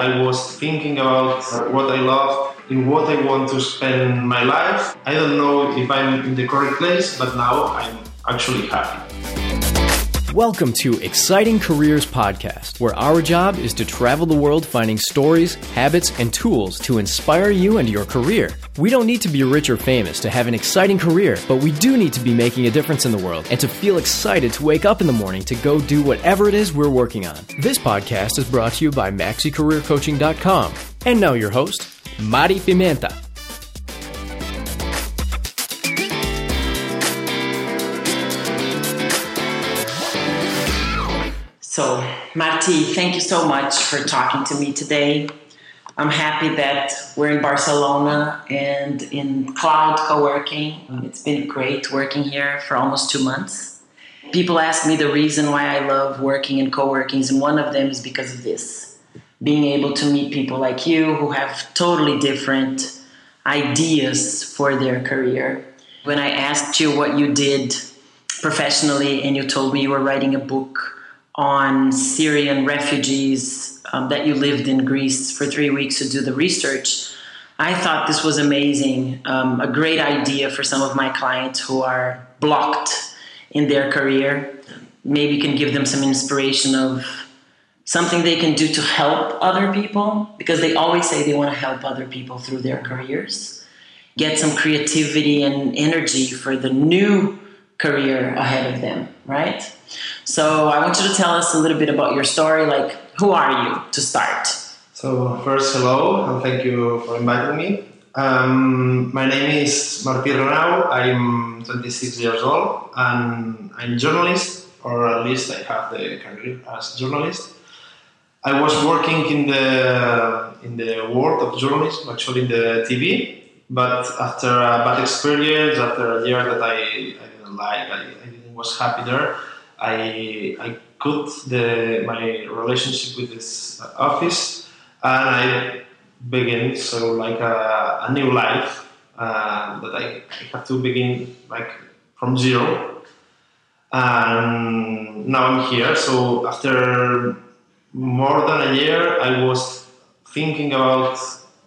I was thinking about what I love and what I want to spend my life. I don't know if I'm in the correct place, but now I'm actually happy. Welcome to Exciting Careers Podcast, where our job is to travel the world finding stories, habits, and tools to inspire you and your career. We don't need to be rich or famous to have an exciting career, but we do need to be making a difference in the world and to feel excited to wake up in the morning to go do whatever it is we're working on. This podcast is brought to you by MaxiCareerCoaching.com. And now your host, Mari Pimenta. So, Martí, thank you so much for talking to me today. I'm happy that we're in Barcelona and in cloud co-working. It's been great working here for almost 2 months. People ask me the reason why I love working in co-workings, and one of them is because of this. Being able to meet people like you who have totally different ideas for their career. When I asked you what you did professionally and you told me you were writing a book on Syrian refugees, that you lived in Greece for 3 weeks to do the research, I thought this was amazing, a great idea for some of my clients who are blocked in their career. Maybe you can give them some inspiration of something they can do to help other people, because they always say they want to help other people through their careers. Get some creativity and energy for the new career ahead of them, right? So I want you to tell us a little bit about your story, like who are you to start? So first, hello, and thank you for inviting me. My name is Martí Rubió. I'm 26 years old, and I'm a journalist, or at least I have the career as a journalist. I was working in the world of journalism, actually in the TV, but after a bad experience, after a year that I didn't like, I was happy there, I cut my relationship with this office, and I began a new life that I had to begin from zero. And now I'm here. So after more than a year, I was thinking about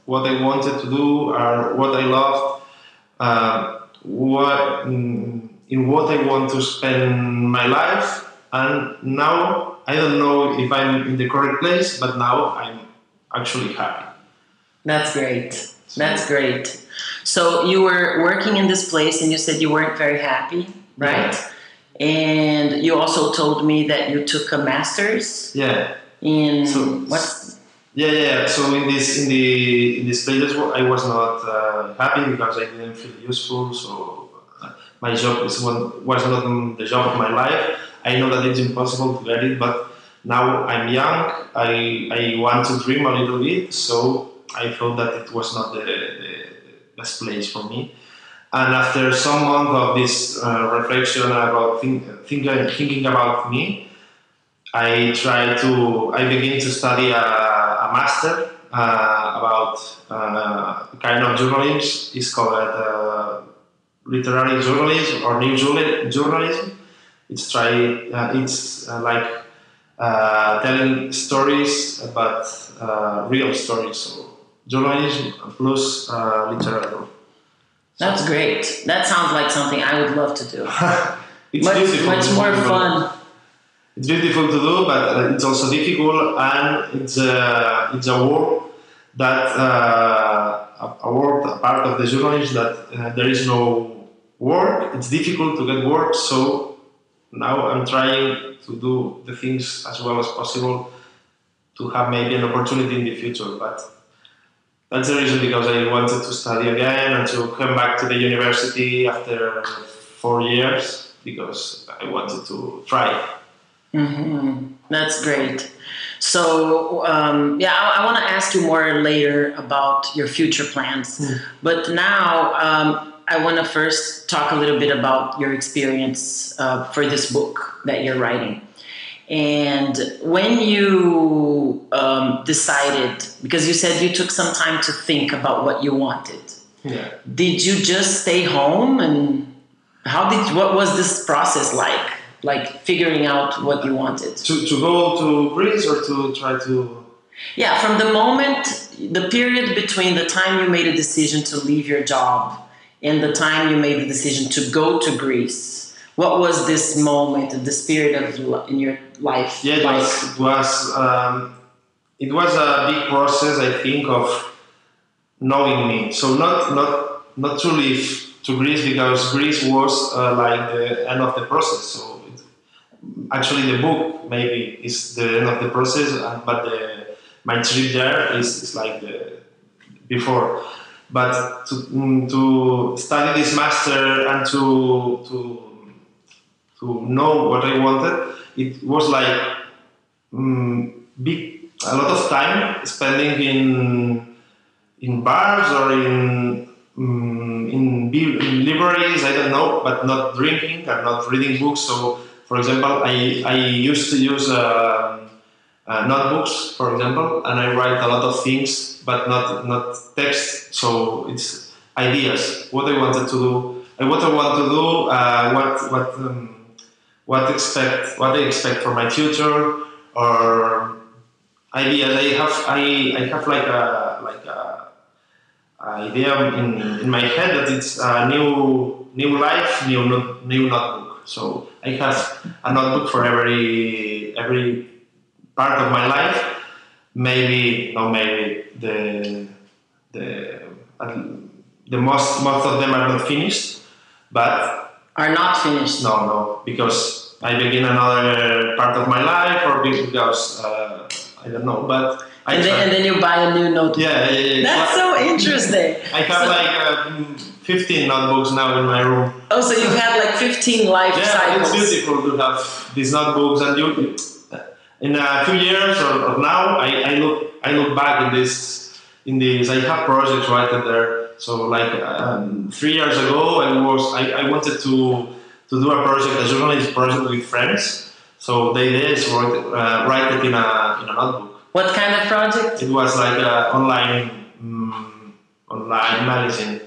what I wanted to do or what I loved, in what I want to spend my life, and now I don't know if I'm in the correct place, but now I'm actually happy. That's great. That's great. So you were working in this place and you said you weren't very happy, right? Yeah. And you also told me that you took a master's. Yeah. So in this place I was not happy because I didn't feel useful, so my job was not the job of my life. I know that it's impossible to get it, but now I'm young. I want to dream a little bit, so I felt that it was not the best place for me. And after some months of this reflection about thinking about me, I began to study a master about kind of journalism. It's called literary journalism or new journalism. It's telling stories about real stories. So journalism plus literature. That's great. That sounds like something I would love to do. It's much more fun. It's beautiful to do, but it's also difficult, and it's a work that a part of the journalism that there is no work, it's difficult to get work, so now I'm trying to do the things as well as possible to have maybe an opportunity in the future. But that's the reason because I wanted to study again and to come back to the university after 4 years because I wanted to try. Mm-hmm. That's great. So, I want to ask you more later about your future plans, but now I want to first talk a little bit about your experience for this book that you're writing. And when you decided, because you said you took some time to think about what you wanted, yeah. Did you just stay home? And what was this process like? Like figuring out what you wanted? To go to Greece or to try to... Yeah, from the moment, the period between the time you made a decision to leave your job and the time you made the decision to go to Greece, what was this moment, this period of in your life? Yeah, it was a big process, I think, of knowing me. So not to leave to Greece, because Greece was like the end of the process. So actually, the book maybe is the end of the process, but my trip there is like the before. But to study this master and to know what I wanted, it was like a lot of time spending in bars or in libraries. I don't know, but not drinking and not reading books. So, for example, I used to use notebooks, for example, and I write a lot of things, but not text. So it's ideas. What I wanted to do, what I expect for my future, or ideas. I have like a idea in my head that it's a new life, new notebook. So I have a notebook for every part of my life, maybe the most of them are not finished. No, because I begin another part of my life, or because I don't know. But then you buy a new notebook. Yeah. That's so interesting. I have 15 notebooks now in my room. Oh, so you've had like 15 life cycles. Yeah, it's beautiful to have these notebooks, and you. In a few years or now, I look back in this. I have projects right there. So 3 years ago, I wanted to do a project, a journalist project with friends. So the idea is write it in a notebook. What kind of project? It was like an online magazine,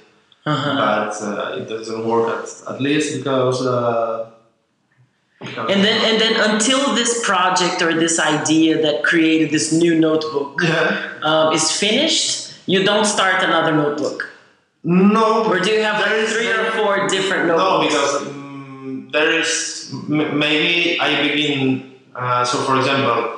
but it doesn't work at least because. And then until this project or this idea that created this new notebook is finished, you don't start another notebook? No. Or do you have three or four different notebooks? No, because there is... Maybe I begin... so, for example,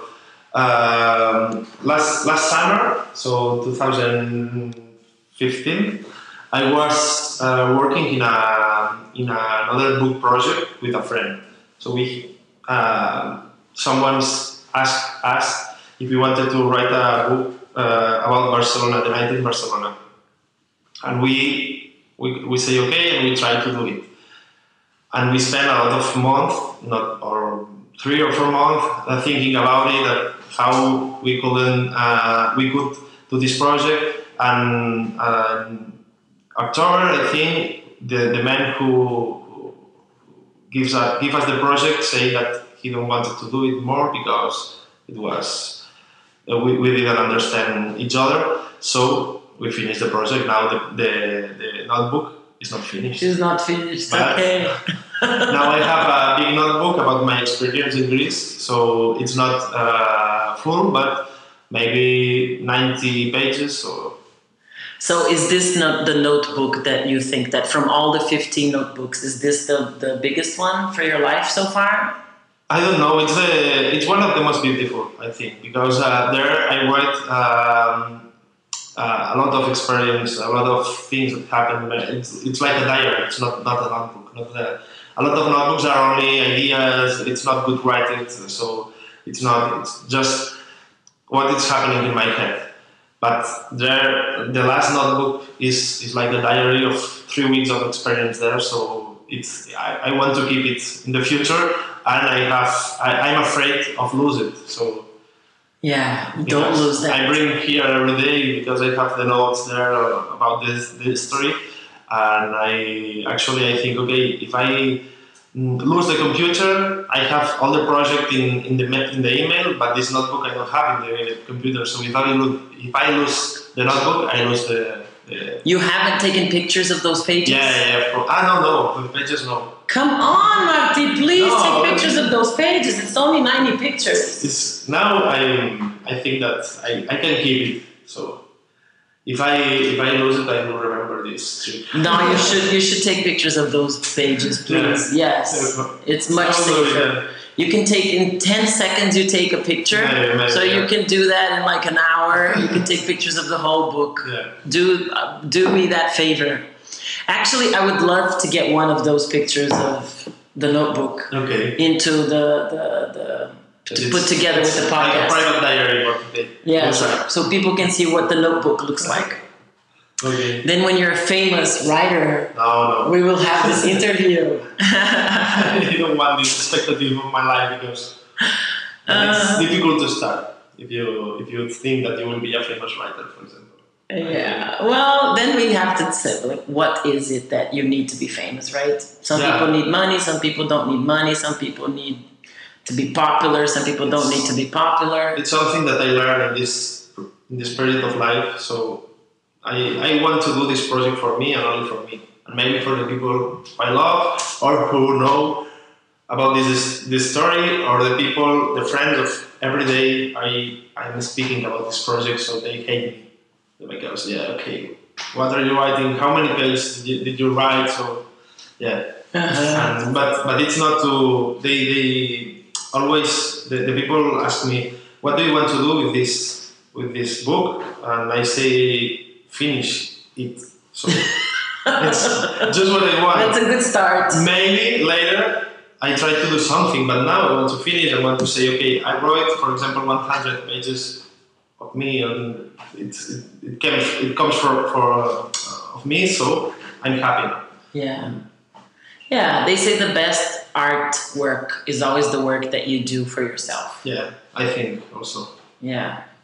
last summer, so 2015, I was working in another book project with a friend. So someone asked us if we wanted to write a book about Barcelona, the night in Barcelona, and we say okay, and we try to do it, and we spent a lot of months, 3 or 4 months, thinking about it, how we could do this project, and October, I think the man who give us the project, say that he don't wanted to do it more because it was we didn't understand each other. So we finished the project. Now the notebook is not finished. It's not finished. But okay. Now I have a big notebook about my experience in Greece. So it's not full, but maybe 90 pages or. So is this not the notebook that you think that from all the 15 notebooks, is this the biggest one for your life so far? I don't know. It's one of the most beautiful, I think, because there I write a lot of experience, a lot of things that happen. It's like a diary. It's not a notebook. A lot of notebooks are only ideas. It's not good writing, so it's not. It's just what is happening in my head. But the last notebook is like a diary of 3 weeks of experience there. So I want to keep it in the future, and I'm afraid of lose it. So yeah, don't lose that. I bring here every day because I have the notes there about this story, and I think okay, if I lose the computer, I have all the project in the email, but this notebook I don't have in the computer. So if I lose the notebook, I lose the... You haven't taken pictures of those pages? Yeah. No, the pages, no. Come on, Martí, please take pictures of those pages. It's only 90 pictures. I think that I can keep it. So if I lose it, I will remember this trick. No, you should take pictures of those pages, please. Yeah. Yes, it's much safer. You can take in 10 seconds, you take a picture. You can do that in like an hour. You can take pictures of the whole book. Yeah. Do me that favor. Actually, I would love to get one of those pictures of the notebook into to put together with the podcast. Like a private diary. Yeah, so people can see what the notebook looks like. Okay. Then when you're a famous writer, we will have this interview. I don't want this expectative of my life because it's difficult to start if you think that you will be a famous writer, for example. Yeah, well, then we have to say, like, what is it that you need to be famous, right? Some people need money, some people don't need money, some people need to be popular, some people don't need to be popular. It's something that I learned in this period of life, so I want to do this project for me and only for me, and maybe for the people I love or who know about this story, or the friends of every day I'm speaking about this project, so they hate me. Because, what are you writing? How many pages did you write? So, yeah. But it's not to... They always... The people ask me, what do you want to do with this book? And I say, finish it. So, it's just what I want. That's a good start. Maybe later I try to do something, but now I want to finish. I want to say, I wrote, for example, 100 pages of me, and it comes from me, so I'm happy. They say the best art work is always the work that you do for yourself. I think also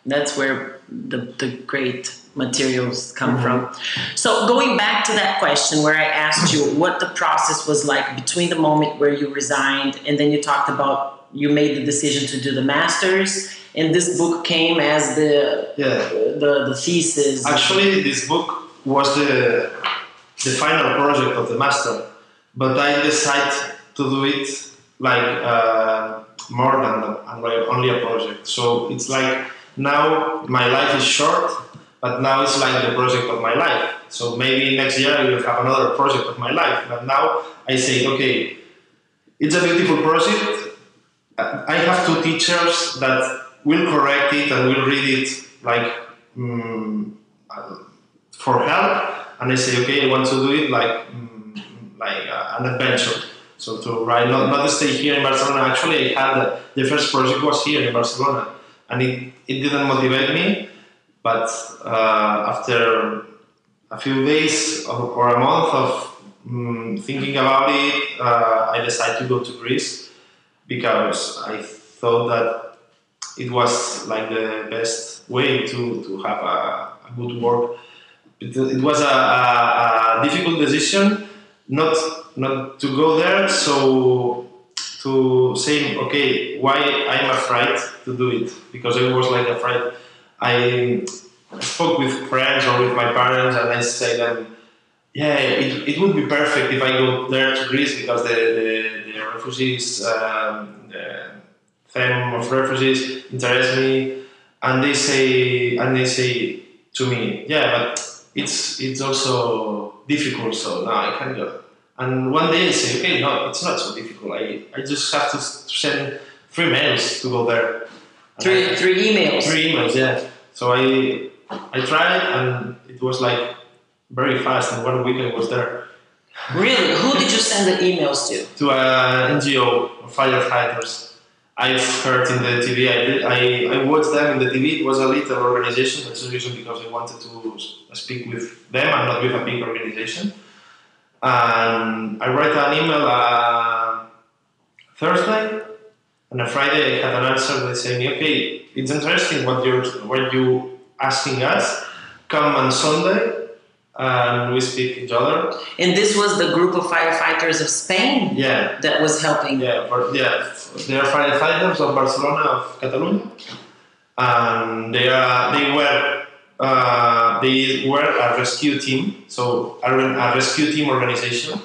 that's where the great materials come from. So going back to that question where I asked you what the process was like between the moment where you resigned and then you talked about you made the decision to do the master's. And this book came as the thesis. Actually, this book was the final project of the master, but I decided to do it like more than only a project. So it's like now my life is short, but now it's like the project of my life. So maybe next year I will have another project of my life. But now I say, it's a beautiful project. I have two teachers that will correct it and will read it like for help, and I say I want to do it like an adventure. So to write, not stay here in Barcelona. Actually, I had the first project was here in Barcelona, and it didn't motivate me. But after a few days or a month of thinking about it, I decided to go to Greece because I thought that it was like the best way to have a good work. It was a difficult decision not to go there, so to say, why I'm afraid to do it, because I was like afraid. I spoke with friends or with my parents and I said them, it would be perfect if I go there to Greece because the refugees, theme of refugees interests me, and they say to me, but it's also difficult, so now I can go. And one day I say, no, it's not so difficult. I just have to send 3 mails to go there. Three emails, yeah. So I tried, and it was like very fast. And 1 week I was there. Really? Who did you send the emails to? To an NGO, firefighters. I've heard in the TV, I watched them in the TV. It was a little association, because I wanted to speak with them and not with a big organization. And I wrote an email Thursday, and on Friday I had an answer. They said, it's interesting what you asking us. Come on Sunday, and we speak each other. And this was the group of firefighters of Spain that was helping. They are firefighters of Barcelona, of Catalonia, and they were a rescue team organization.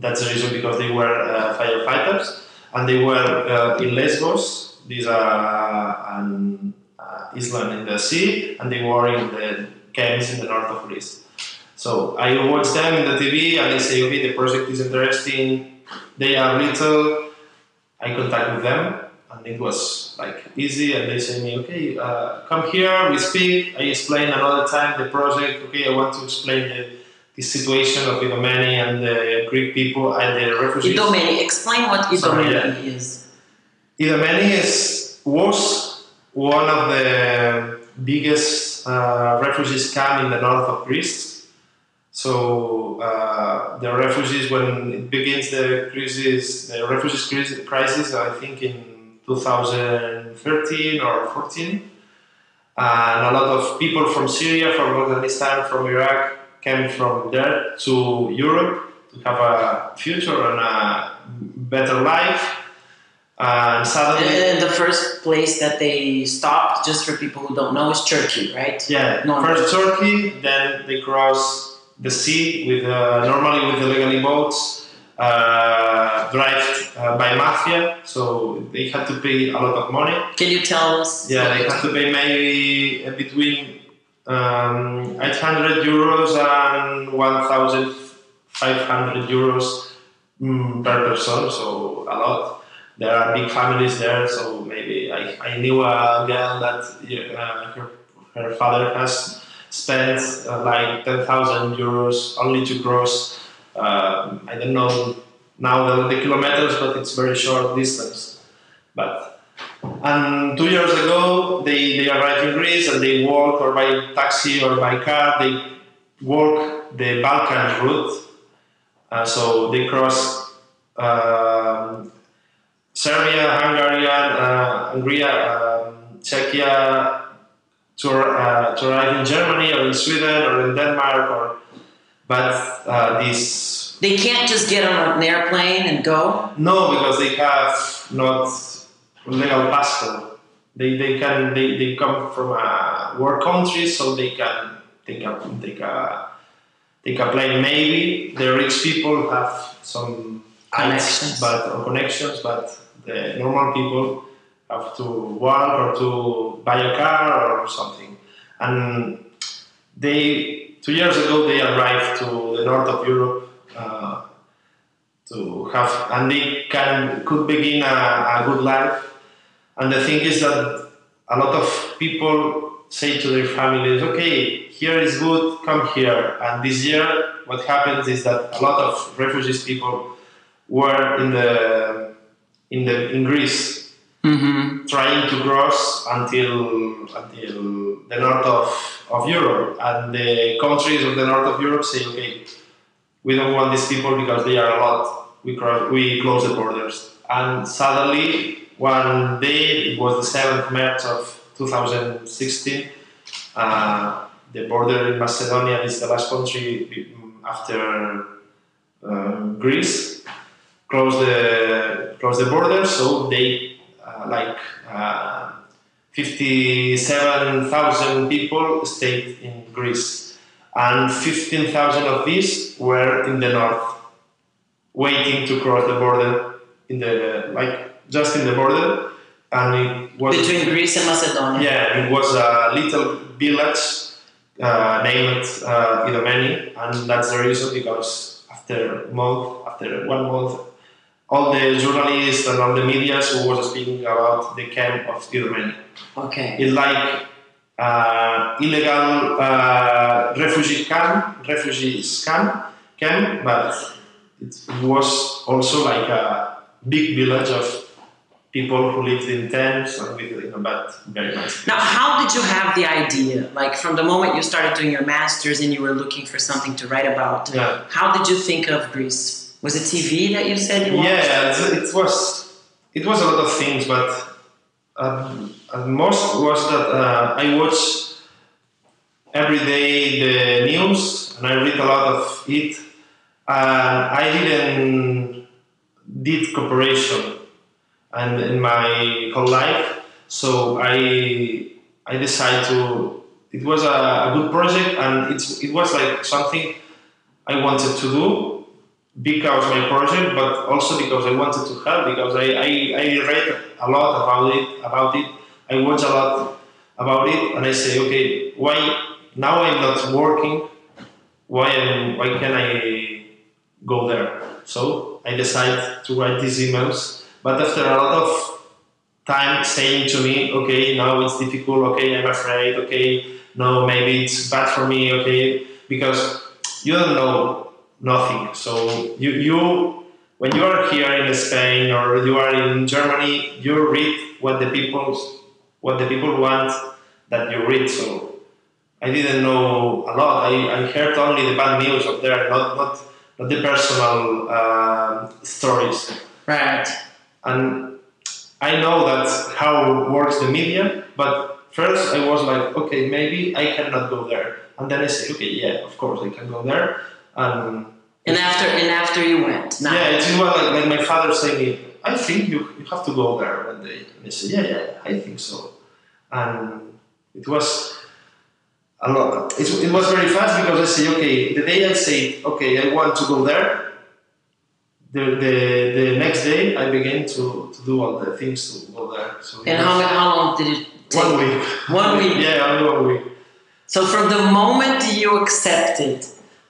That's the reason because they were firefighters, and they were in Lesbos, this an island in the sea, and they were in the camps in the north of Greece. So I watched them in the TV and I say, okay, the project is interesting, they are little. I contacted them and it was like easy, and they said me, okay, come here, we speak, I explain another time the project, okay, I want to explain the situation of Idomeni and the Greek people and the refugees. Idomeni, explain what Idomeni is. Idomeni was one of the biggest refugees camp in the north of Greece. So the refugees, when it begins the refugees crisis, I think in 2013 or 14, and a lot of people from Syria, from Afghanistan, from Iraq, came from there to Europe to have a future and a better life. And suddenly, and the first place that they stopped, just for people who don't know, is Turkey, right? Yeah, first Turkey, then they cross the sea with normally with illegally boats, driven by mafia, so they had to pay a lot of money. Can you tell us? Yeah, they had to pay maybe between 800 euros and 1,500 euros per person, so a lot. There are big families there, so maybe I knew a girl that her father has spent like 10,000 euros only to cross, I don't know now the kilometers, but it's very short distance. And 2 years ago, they arrived in Greece and they walk or by taxi or by car, they walk the Balkan route. So they cross Serbia, Hungary, Czechia, to arrive in Germany or in Sweden or in Denmark, but these... They can't just get on an airplane and go? No, because they have not legal passport. They come from a war country, so they can take a plane. Maybe the rich people have some connections, but the normal people have to walk or to buy a car or something. And 2 years ago they arrived to the north of Europe to have, and they could begin a good life. And the thing is that a lot of people say to their families, okay, here is good, come here. And this year what happens is that a lot of refugees people were in Greece, mm-hmm, trying to cross until the north of Europe, and the countries of the north of Europe say, okay, we don't want these people because they are a lot, we close the borders. And suddenly one day, it was the 7th March of 2016, the border in Macedonia is the last country after Greece, close the border, so they 57,000 people stayed in Greece, and 15,000 of these were in the north, waiting to cross the border just in the border, and it was between Greece and Macedonia. Yeah, it was a little village named Idomeni, and that's the reason because after one month. All the journalists and all the media who was speaking about the camp of Idomeni. Okay. It's like illegal refugee camp, but it was also like a big village of people who lived in tents and but very nice. Now, how did you have the idea? Like from the moment you started doing your master's and you were looking for something to write about, yeah, how did you think of Greece? Was it TV that you said you watched? Yeah, it was a lot of things, but most was that I watch every day the news and I read a lot of it. I didn't did cooperation and in my whole life, so I decided to. It was a good project, and it was like something I wanted to do. because my project, but also because I wanted to help, because I read a lot about it. I watched a lot about it, and I say, okay, why now I'm not working? Why can't I go there? So I decided to write these emails, but after a lot of time saying to me, okay, now it's difficult, okay, I'm afraid, okay, no, maybe it's bad for me, okay, because you don't know nothing. So you when you are here in Spain or you are in Germany, you read what the people want that you read. So I didn't know a lot. I heard only the bad news up there, not the personal stories. Right. And I know that's how works the media, but first I was like, okay, maybe I cannot go there. And then I say, okay, yeah, of course I can go there. And after you went. Now. Yeah, it was like my father said to me, I think you have to go there one day. And I said, yeah, I think so. And it was a lot. It was very fast because I said, okay, the day I said, okay, I want to go there, the next day I began to do all the things to go there. So and how long did it take? 1 week. 1 week? Yeah, only 1 week. So from the moment you accepted,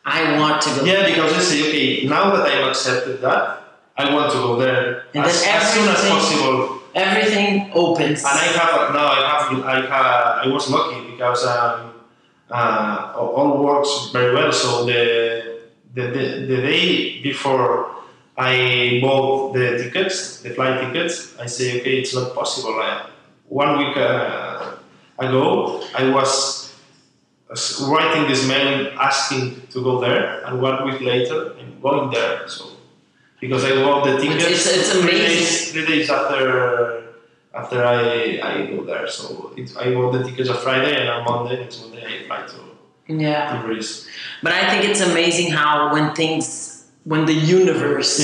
I want to go there. Yeah, because I say, okay, now that I've accepted that, I want to go there as soon as possible. Everything opens. And I was lucky because all works very well. So the day before I bought the flight tickets, I say, okay, it's not possible. 1 week ago, I was writing this mail asking to go there, and 1 week later, I'm going there. So because I bought the tickets, it's amazing. Three days after I go there, so I bought the tickets on Friday, and on Monday, next Monday, I fly to Greece. But I think it's amazing how when the universe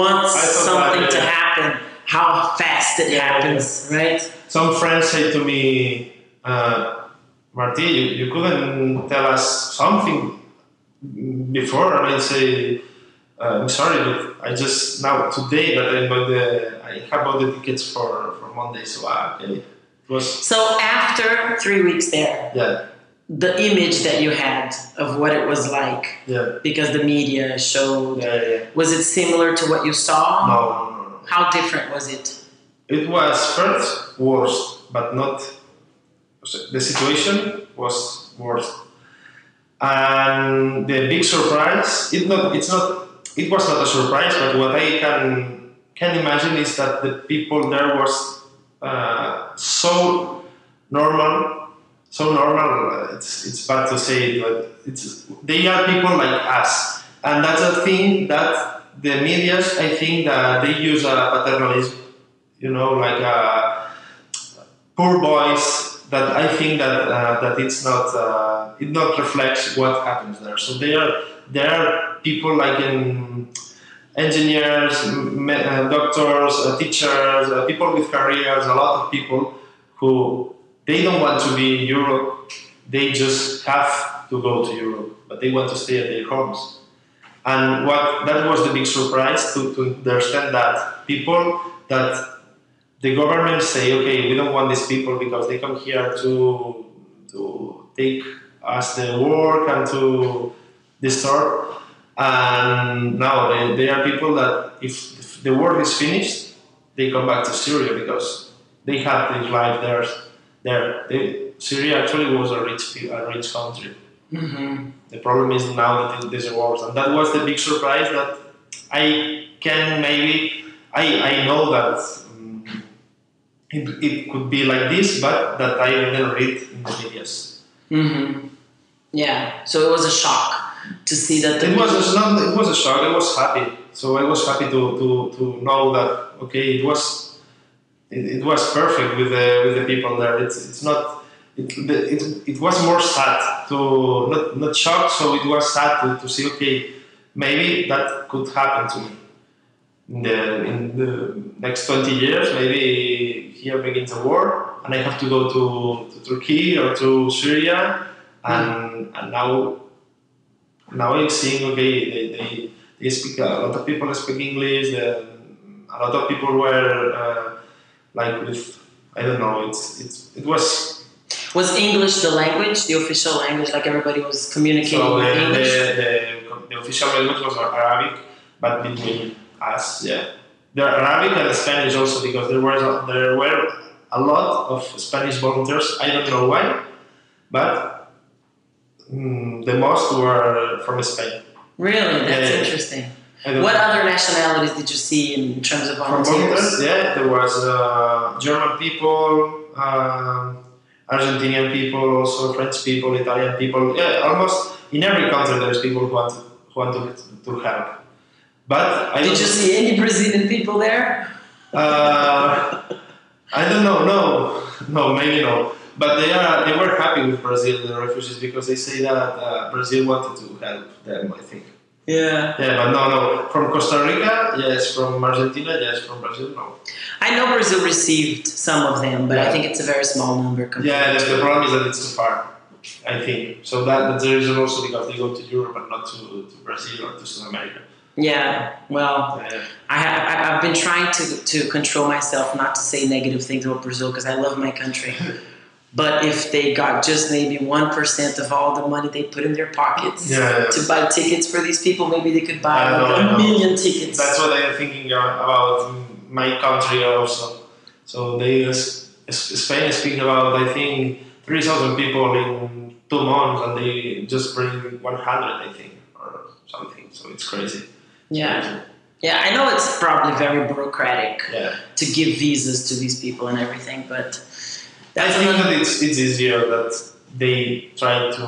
wants something to happen, how fast it happens, right? Some friends say to me, Martí, you couldn't tell us something before? And I say, I'm sorry, but I just now today, but I have bought the tickets for Monday, so okay. It was so after 3 weeks there. Yeah. The image that you had of what it was like, because the media showed, was it similar to what you saw? No. How different was it? It was first worse, but the situation was worse. And the big surprise, it was not a surprise, but what I can imagine is that the people there was so normal. So normal, it's bad to say, but they are people like us. And that's a thing that the media, I think that they use paternalism, like poor boys, that I think that it's not, it not reflects what happens there. So there are people like engineers, doctors, teachers, people with careers, a lot of people who, they don't want to be in Europe, they just have to go to Europe, but they want to stay at their homes. And that was the big surprise to understand that people that the government say, okay, we don't want these people because they come here to take us the work and to disturb. And now there are people that if the work is finished, they come back to Syria because they have their life there. Syria actually was a rich country. Mm-hmm. The problem is now that there's a war, and that was the big surprise that I know that it could be like this, but that I didn't read in the videos. Mm-hmm. Yeah, so it was a shock to see that. It was a shock. I was happy, so I was happy to know that okay, it was. It was perfect with the people there. It's not. It was more sad to not shocked. So it was sad to see. Okay, maybe that could happen to me in the next 20 years. Maybe here begins a war, and I have to go to Turkey or to Syria. And now I'm seeing. Okay, they is because a lot of people speak English. A lot of people were like with, I don't know, it was. Was English the language, the official language, like everybody was communicating in English? The official language was Arabic, but between us, yeah. The Arabic and the Spanish also, because there were a lot of Spanish volunteers, I don't know why, but the most were from Spain. Really? That's interesting. What other nationalities did you see in terms of volunteers? Yeah, there was German people, Argentinian people, also French people, Italian people. Yeah, almost in every country there's people who want to help. But did you see any Brazilian people there? I don't know. No, maybe no. But they were happy with Brazil, the refugees, because they say that Brazil wanted to help them, I think. Yeah. Yeah, but no. From Costa Rica, yes. From Argentina, yes. From Brazil, no. I know Brazil received some of them, but yeah. I think it's a very small number. Yeah, the problem is that it's too far, I think. So that's the reason also because they go to Europe and not to Brazil or to South America. Yeah, well, yeah. I've been trying to control myself not to say negative things about Brazil because I love my country. But if they got just maybe 1% of all the money they put in their pockets to buy tickets for these people, maybe they could buy a million tickets. That's what I'm thinking about my country also. So Spain is speaking about, I think, 3,000 people in 2 months, and they just bring 100, I think, or something. So it's crazy. It's crazy. Yeah, I know it's probably very bureaucratic to give visas to these people and everything, but... I think that it's easier that they try to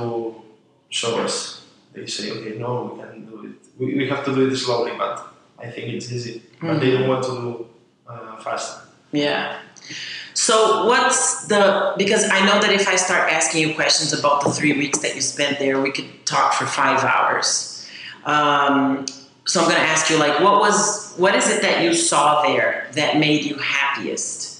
show us. They say, okay, no, we can do it. We have to do it slowly, but I think it's easy. Mm-hmm. But they don't want to do fast. Yeah. So because I know that if I start asking you questions about the 3 weeks that you spent there, we could talk for 5 hours. So I'm going to ask you, like, what is it that you saw there that made you happiest?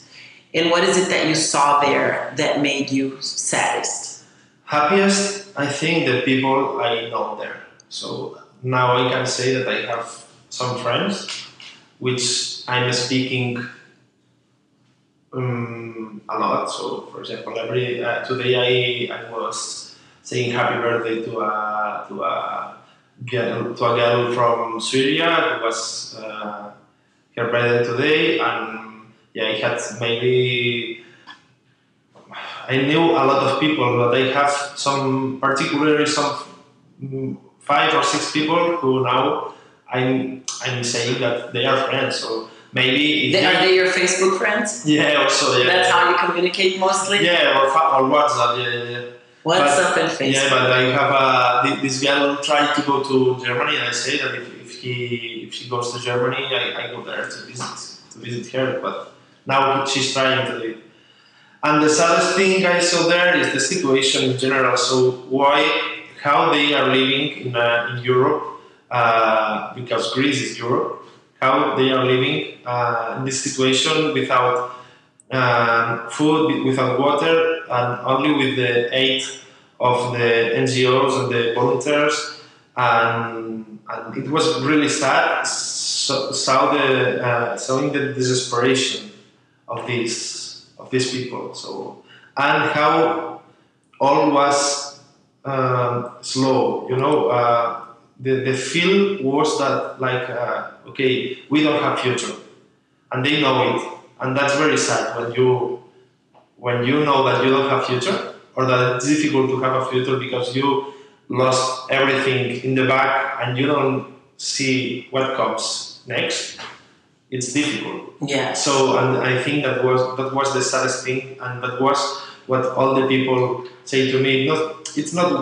And what is it that you saw there that made you saddest? Happiest, I think, the people I know there. So now I can say that I have some friends, which I'm speaking a lot. So, for example, today I was saying happy birthday to a girl from Syria who was her birthday today, and. Yeah, I had I knew a lot of people, but I have particularly 5 or 6 people who now I'm saying that they are friends. So maybe are they your Facebook friends? Yeah, also. Yeah. That's how you communicate mostly. Yeah, or WhatsApp. Yeah. WhatsApp and Facebook. Yeah, but I have this girl tried to go to Germany, and I say that if she goes to Germany, I go there to visit her, but. Now she's trying to live. And the saddest thing I saw there is the situation in general. So how they are living in Europe, because Greece is Europe, how they are living in this situation without food, without water, and only with the aid of the NGOs and the volunteers. And it was really sad, seeing the desperation of these people, and how all was slow. The feel was that okay, we don't have future, and they know it, and that's very sad when you know that you don't have future or that it's difficult to have a future because you lost everything in the back and you don't see what comes next. It's difficult. Yeah. So, and I think that was the saddest thing, and that was what all the people say to me. It's not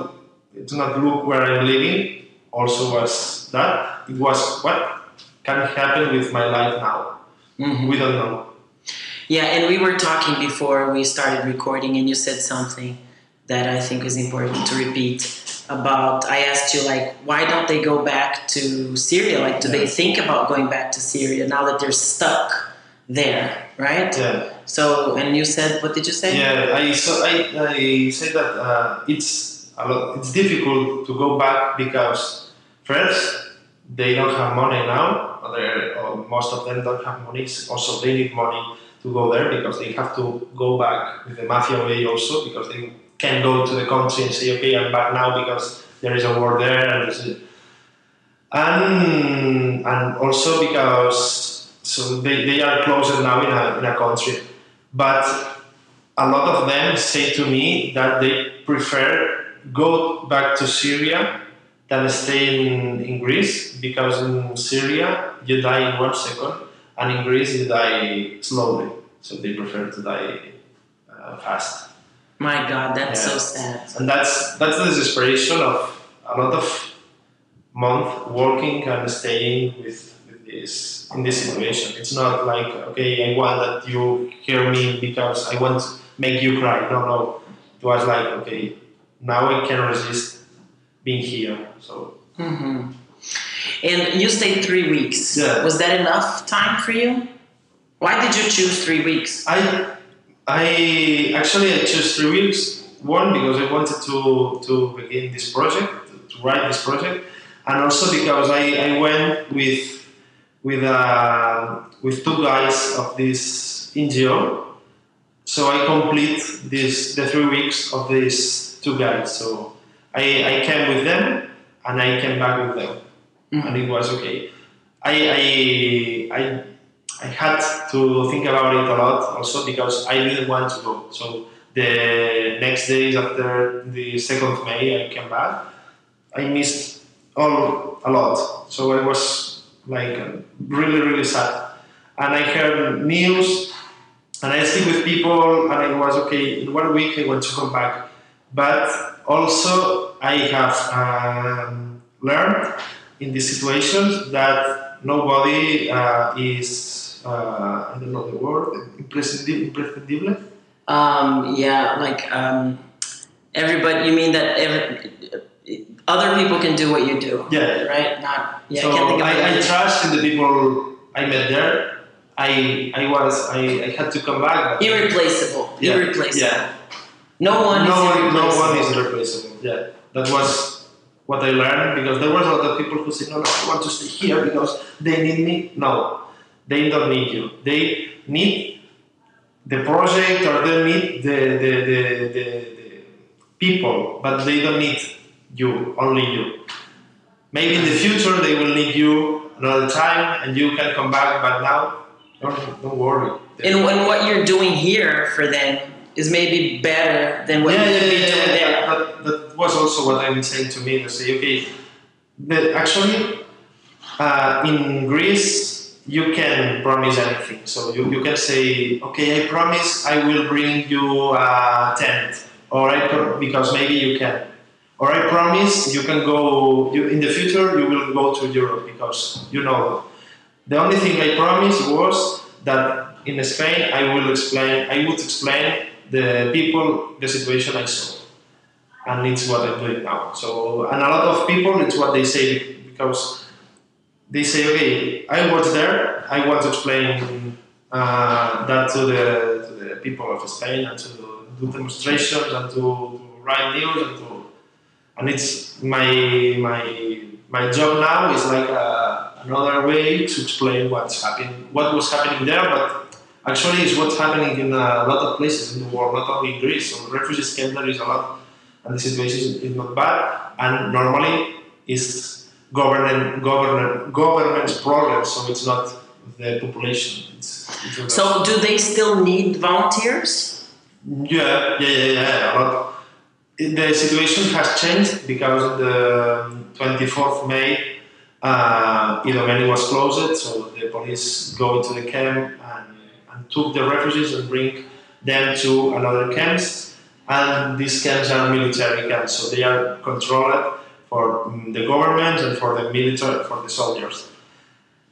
look where I'm living. Also, was that it was what can happen with my life now? Mm-hmm. We don't know. Yeah, and we were talking before we started recording, and you said something that I think is important to repeat. I asked you, why don't they go back to Syria? They think about going back to Syria now that they're stuck there, right? Yeah. So, and you said, what did you say? Yeah, I said that it's difficult to go back because first they don't have money now, or most of them don't have money, also they need money to go there because they have to go back with the mafia way also, because they can go to the country and say, okay, I'm back now because there is a war there, and also because so they are closer now in a country. But a lot of them say to me that they prefer go back to Syria than stay in Greece, because in Syria you die in 1 second and in Greece you die slowly, so they prefer to die fast. My God, that's so sad. And that's the desperation of a lot of months working and staying with this in this situation. It's not like, okay, I want that you hear me because I want to make you cry. No. It was like, okay, now I can resist being here. So. Mm-hmm. And you stayed 3 weeks. Yeah. Was that enough time for you? Why did you choose 3 weeks? I chose 3 weeks. One, because I wanted to begin this project, to write this project, and also because I went with two guys of this NGO, so I complete the 3 weeks of these two guys. So I came with them and I came back with them, mm-hmm. and it was okay. I had to think about it a lot also because I didn't want to go. So the next days after the 2nd of May I came back, I missed a lot. So I was like really, really sad. And I heard news and I speak with people and I was okay, in 1 week I want to come back. But also I have learned in these situations that nobody is... I don't know the word, imprescindible? Everybody, you mean that other people can do what you do, right? So I can't think of I trust in the people I met there. I had to come back. But Irreplaceable. Yeah. No one is irreplaceable. Yeah, that was what I learned, because there was a lot of people who said, no, I want to stay here because they need me. No. They don't need you. They need the project, or they need the people, but they don't need you, only you. Maybe in the future they will need you another time and you can come back, but now, don't worry. And when what you're doing here for them is maybe better than what you could be doing there. But that was also what I've been saying to me. They say, okay, in Greece, you can promise anything. So you can say, okay, I promise I will bring you a tent, or because maybe you can. Or I promise you can go, in the future you will go to Europe, because you know. The only thing I promised was that in Spain I would explain the people the situation I saw. And it's what I'm doing now. So, and a lot of people, it's what they say, because they say, okay, I was there, I want to explain that to the people of Spain, and to do demonstrations, and to write news, and it's my job now is like another way to explain what was happening there, but actually it's what's happening in a lot of places in the world, not only in Greece. So refugees camp there is a lot, and the situation is not bad, and normally it's government's problem, so it's not the population. It's so do they still need volunteers? Yeah. But the situation has changed because the 24th May, Idomeni was closed, so the police go to the camp and took the refugees and bring them to another camps, and these camps are military camps, so they are controlled for the government and for the military, for the soldiers.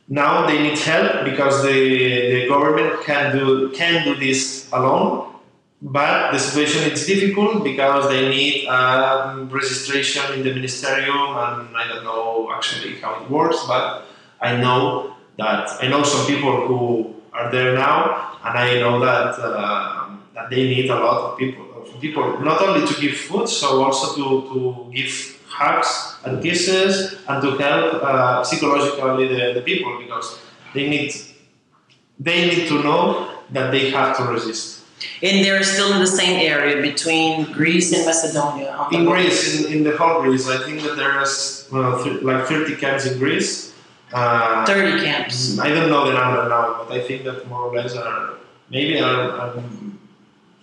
Now they need help because the government can do this alone, but the situation is difficult because they need registration in the ministerium, and I don't know actually how it works, but I know some people who are there now, and I know that they need a lot of people, people, not only to give food, so also to give hugs and kisses and to help psychologically the people, because they need to know that they have to resist. And they're still in the same area between Greece and Macedonia? In Greece, in the whole Greece. I think that there is like 30 camps in Greece. 30 camps? I don't know the number now, but I think that more or less are maybe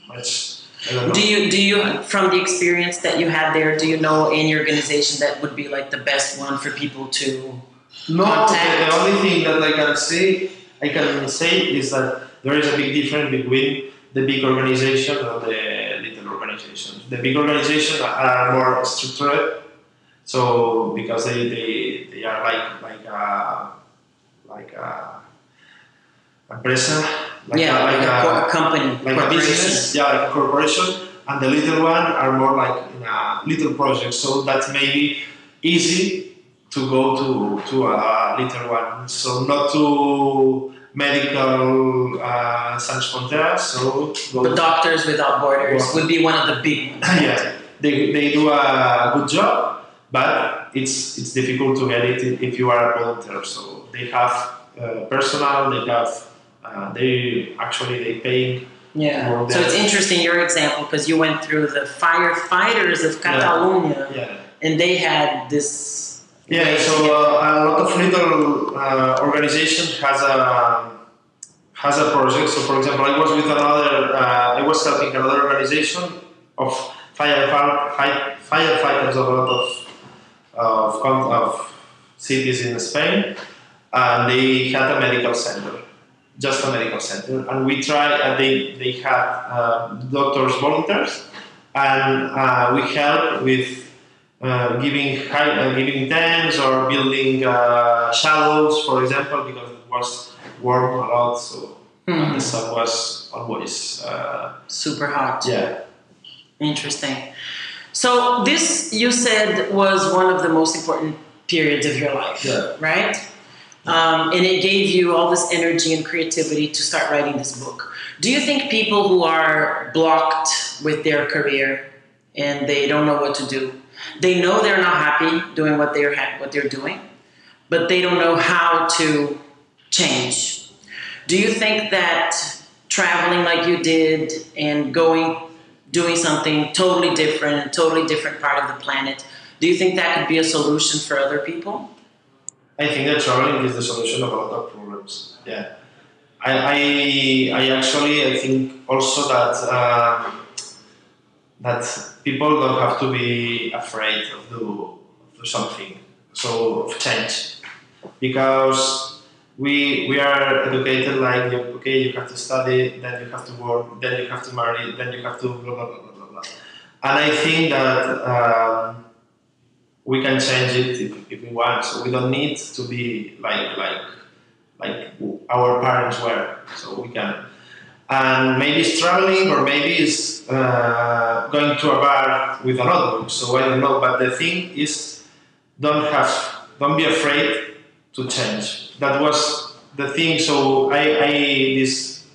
much. I don't know. Do you from the experience that you had there, do you know any organization that would be like the best one for people to contact? The only thing that I can say is that there is a big difference between the big organization and the little organization. The big organizations are more structured, so because they are like a presa, like a company, like a business, like a corporation, and the little one are more like in a little project. So that may be easy to go to a little one. So not to medical sans fronteras, so the Doctors Without Borders would be one of the big ones. Yeah, they do a good job, but it's difficult to get it if you are a volunteer. So they have personal, they have they pay. Yeah. So it's interesting your example, because you went through the firefighters of Catalonia, and they had this. Yeah, so a lot of little organization has a project. So, for example, I was helping another organization of firefighters of a lot of cities in Spain, and they had a medical center, just a medical center, and we tried. They had doctors volunteers, and we helped with. Giving tents or building shallows, for example, because it was warm a lot, so the sun was always super hot. Yeah. Interesting. So this, you said, was one of the most important periods of your life, right? And it gave you all this energy and creativity to start writing this book. Do you think people who are blocked with their career and they don't know what to do, they know they're not happy doing what they're doing, but they don't know how to change? Do you think that traveling like you did and doing something totally different, a totally different part of the planet, do you think that could be a solution for other people? I think that traveling is the solution of a lot of problems. Yeah, I think also that. That people don't have to be afraid of do something, so of change, because we are educated like, okay, you have to study, then you have to work, then you have to marry, then you have to blah blah blah blah blah. And I think that we can change it if we want. So we don't need to be like our parents were. So we can. And maybe it's traveling, or maybe it's going to a bar with a notebook. So I don't know. But the thing is, don't be afraid to change. That was the thing. So I this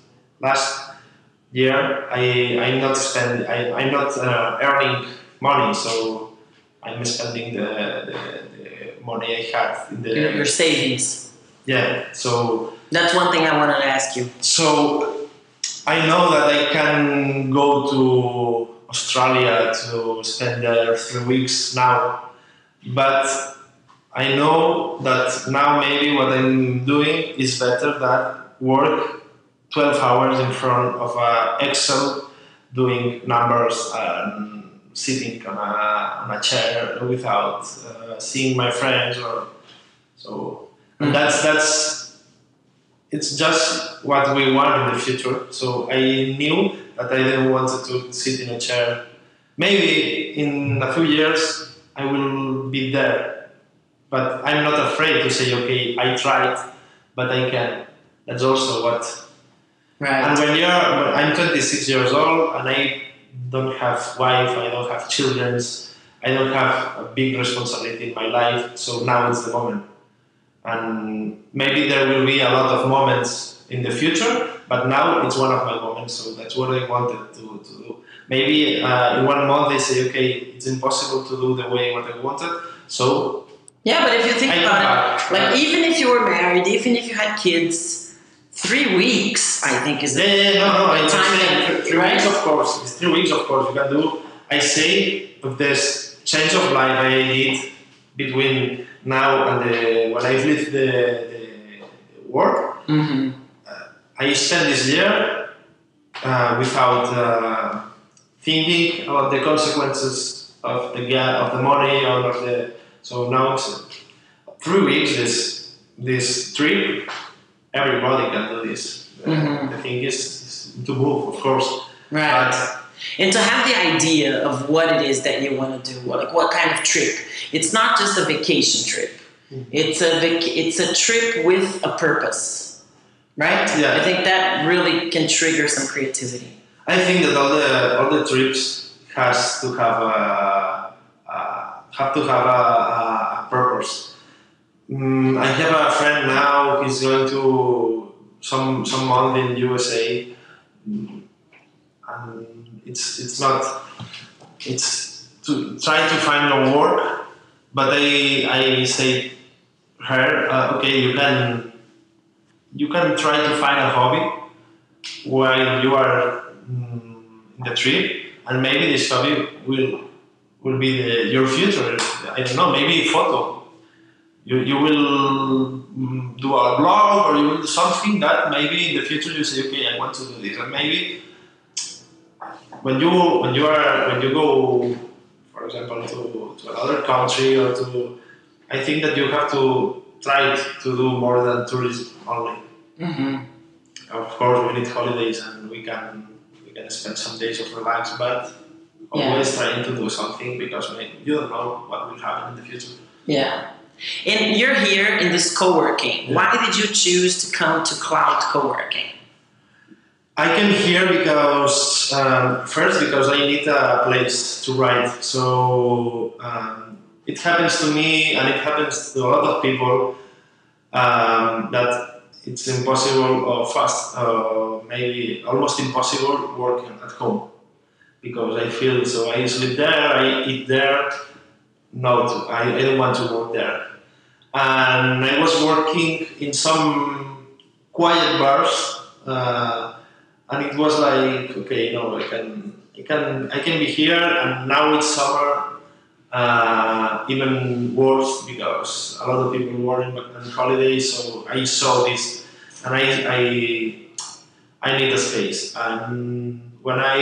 last year I'm not earning money. So I'm spending the money I had in your savings. Yeah. So that's one thing I wanted to ask you. So. I know that I can go to Australia to spend 3 weeks now, but I know that now maybe what I'm doing is better than work 12 hours in front of an Excel doing numbers and sitting on a chair without seeing my friends. And that's. It's just what we want in the future. So I knew that I didn't want to sit in a chair. Maybe in a few years I will be there, but I'm not afraid to say, okay, I tried, but I can. That's also what. Right. And I'm 26 years old, and I don't have wife, I don't have children, I don't have a big responsibility in my life. So now is the moment. And maybe there will be a lot of moments in the future, but now it's one of my moments, so that's what I wanted to do. Maybe in 1 month they say, okay, it's impossible to do the way what I wanted. So yeah, but if you think about it, like even if you were married, even if you had kids, 3 weeks, I think, is the time. 3 weeks, of course. It's 3 weeks, of course. You can do. I say if there's change of life I did between now and when I leave the work, mm-hmm. I spent this year without thinking about the consequences of the money or of the. So now it's 3 weeks. This trip. Everybody can do this. Mm-hmm. The thing is to move, of course. Right. But and to have the idea of what it is that you want to do, like what kind of trip. It's not just a vacation trip. Mm-hmm. It's a trip with a purpose, right? Yeah. I think that really can trigger some creativity. I think that all the trips have to have a purpose. I have a friend now. He's going to some month in USA, and it's to try to find a work. But I say her, okay, you can try to find a hobby while you are in the trip, and maybe this hobby will be your future. I don't know, maybe photo. You will do a blog, or you will do something that maybe in the future you say, okay, I want to do this. And maybe when you go, for example, to another country, or to, I think that you have to try to do more than tourism only. Mm-hmm. Of course, we need holidays, and we can spend some days of relax, but always trying to do something, because maybe you don't know what will happen in the future. Yeah. And you're here in this co-working. Yeah. Why did you choose to come to cloud co-working? I came here because, first, because I need a place to write. So it happens to me, and it happens to a lot of people, that it's impossible or fast, maybe almost impossible working at home. Because I feel, so I sleep there, I eat there. No, I don't want to work there. And I was working in some quiet bars, and it was like, okay, no, I can be here. And now it's summer, even worse, because a lot of people were on holidays. So I saw this, and I need a space. And when I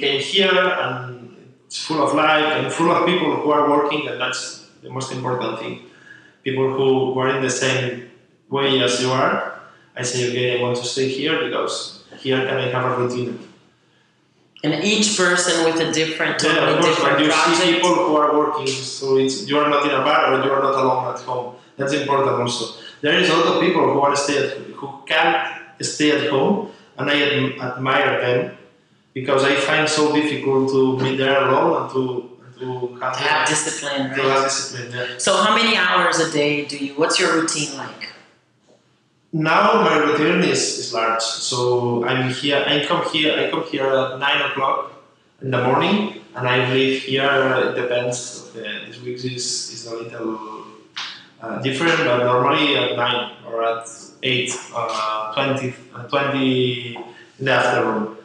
came here, and it's full of life and full of people who are working, and that's the most important thing. People who are in the same way as you are. I say, okay, I want to stay here because here can I have a routine. And each person with a different type of different project. You see people who are working, so you are not in a bar, or you are not alone at home. That's important also. There is a lot of people who can't stay at home, and I admire them. Because I find it so difficult to be there alone and to have discipline. Right? To have discipline, yeah. So how many hours a day do you? What's your routine like? Now my routine is large. So I'm here. I come here at 9:00 in the morning, and I leave here. It depends. This week is a little different, but normally at 9 or at 8, 20 in the afternoon.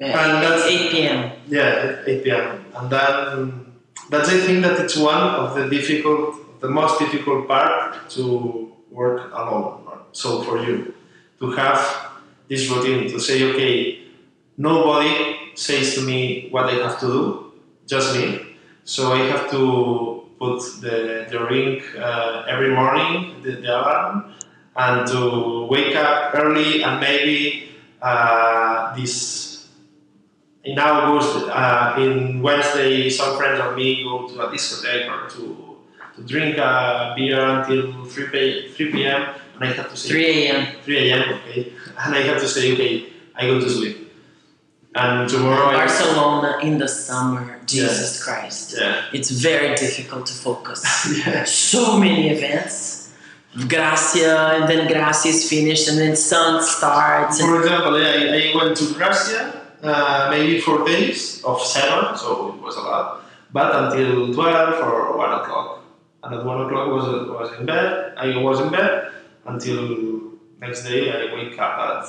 Yeah, and that's 8 p.m. Yeah, 8 p.m. And that's I think that it's one of the most difficult part to work alone. So for you, to have this routine, to say, okay, nobody says to me what I have to do, just me. So I have to put the ring every morning, the alarm, and to wake up early, and maybe in August, in Wednesday, some friends of me go to a discotheque or to drink a beer until 3 p.m. And I have to say 3 a.m. Okay, and I have to say, okay, I go to sleep. And tomorrow, Barcelona in the summer, Jesus Christ! Yeah. It's very difficult to focus. Yeah. So many events. Gracia, and then Gracia is finished, and then sun starts. For example, I went to Gracia. maybe 4 days of 7, so it was a lot, but until 12 or 1 o'clock. And at 1 o'clock was in bed. I was in bed until next day I wake up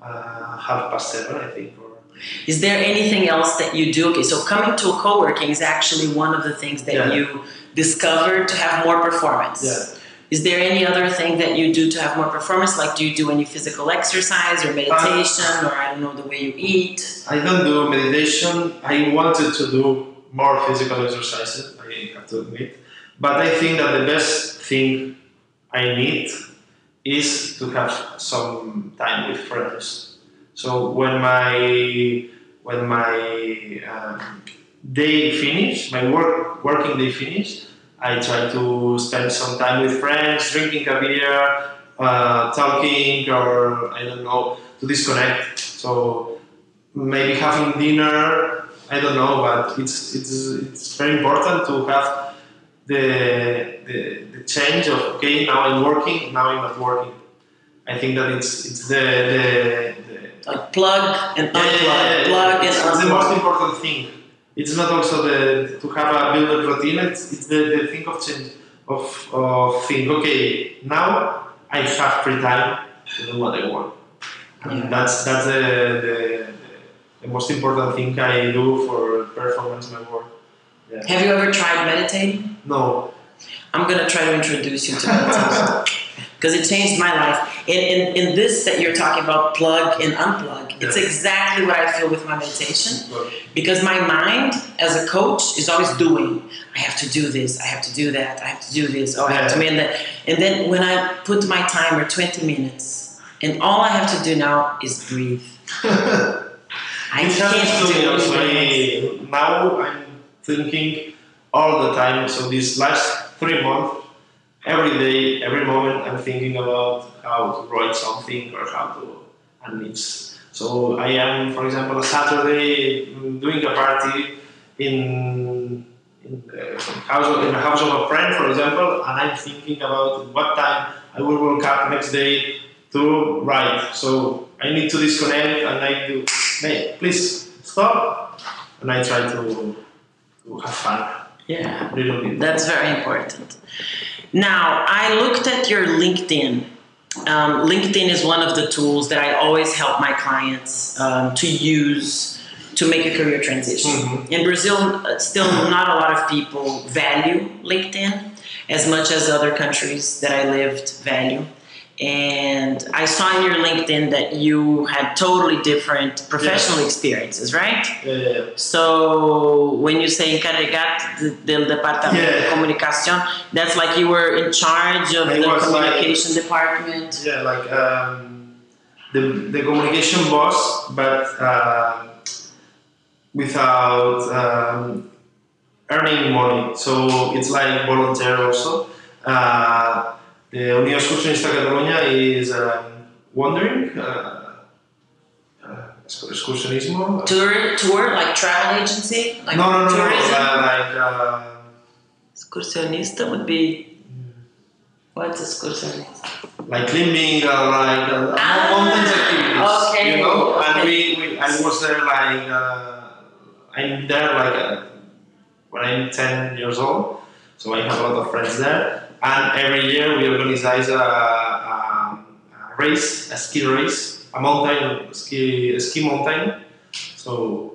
at 7:30, I think. Is there anything else that you do? Okay, so coming to a co-working is actually one of the things that you discovered to have more performance. Yeah. Is there any other thing that you do to have more performance? Like, do you do any physical exercise or meditation, or I don't know, the way you eat? I don't do meditation. I wanted to do more physical exercises, I have to admit. But I think that the best thing I need is to have some time with friends. So when my day finished, my working day finished, I try to spend some time with friends, drinking a beer, talking, or I don't know, to disconnect. So maybe having dinner, I don't know, but it's very important to have the change of, okay, now I'm working, now I'm not working. I think that it's like plug and unplug, plug and unplug. It's the most important thing. It's not also to have a build-up routine. It's the thing of change, of think, okay, now I have free time to do what I want. And that's the most important thing I do for performance in my work. Yeah. Have you ever tried meditating? No. I'm going to try to introduce you to meditation. Because it changed my life. In this that you're talking about, plug and unplug, it's exactly what I feel with my meditation. Because my mind, as a coach, is always doing. I have to do this, I have to do that, I have to do this, I have to mend that. And then when I put my timer 20 minutes, and all I have to do now is breathe. I can't do it. Now I'm thinking all the time, so these last 3 months, every day, every moment, I'm thinking about how to write something or how to, and it's, so I am, for example, on Saturday doing a party in the house of a friend, for example, and I'm thinking about what time I will wake up next day to write. So I need to disconnect, and I do, hey, please stop, and I try to have fun. Yeah, a little bit. That's very important. Now, I looked at your LinkedIn. LinkedIn is one of the tools that I always help my clients to use to make a career transition. Mm-hmm. In Brazil, still not a lot of people value LinkedIn as much as other countries that I lived value. And I saw in your LinkedIn that you had totally different professional experiences, right? Yeah. So when you say encarregat del departamento de comunicación, that's like you were in charge of the communication department. Yeah, like the communication boss, but without earning money. So it's like volunteer also. The Unió excursionista de Catalunya is wandering, excursionismo. Tour, like travel agency? Like tourism? Excursionista would be, what's excursionista? Like climbing, mountain activities, you know? And I was there like, I'm there like when I'm 10 years old, so I have a lot of friends there. And every year we organize a race, a ski race, a mountain, a ski mountain. So,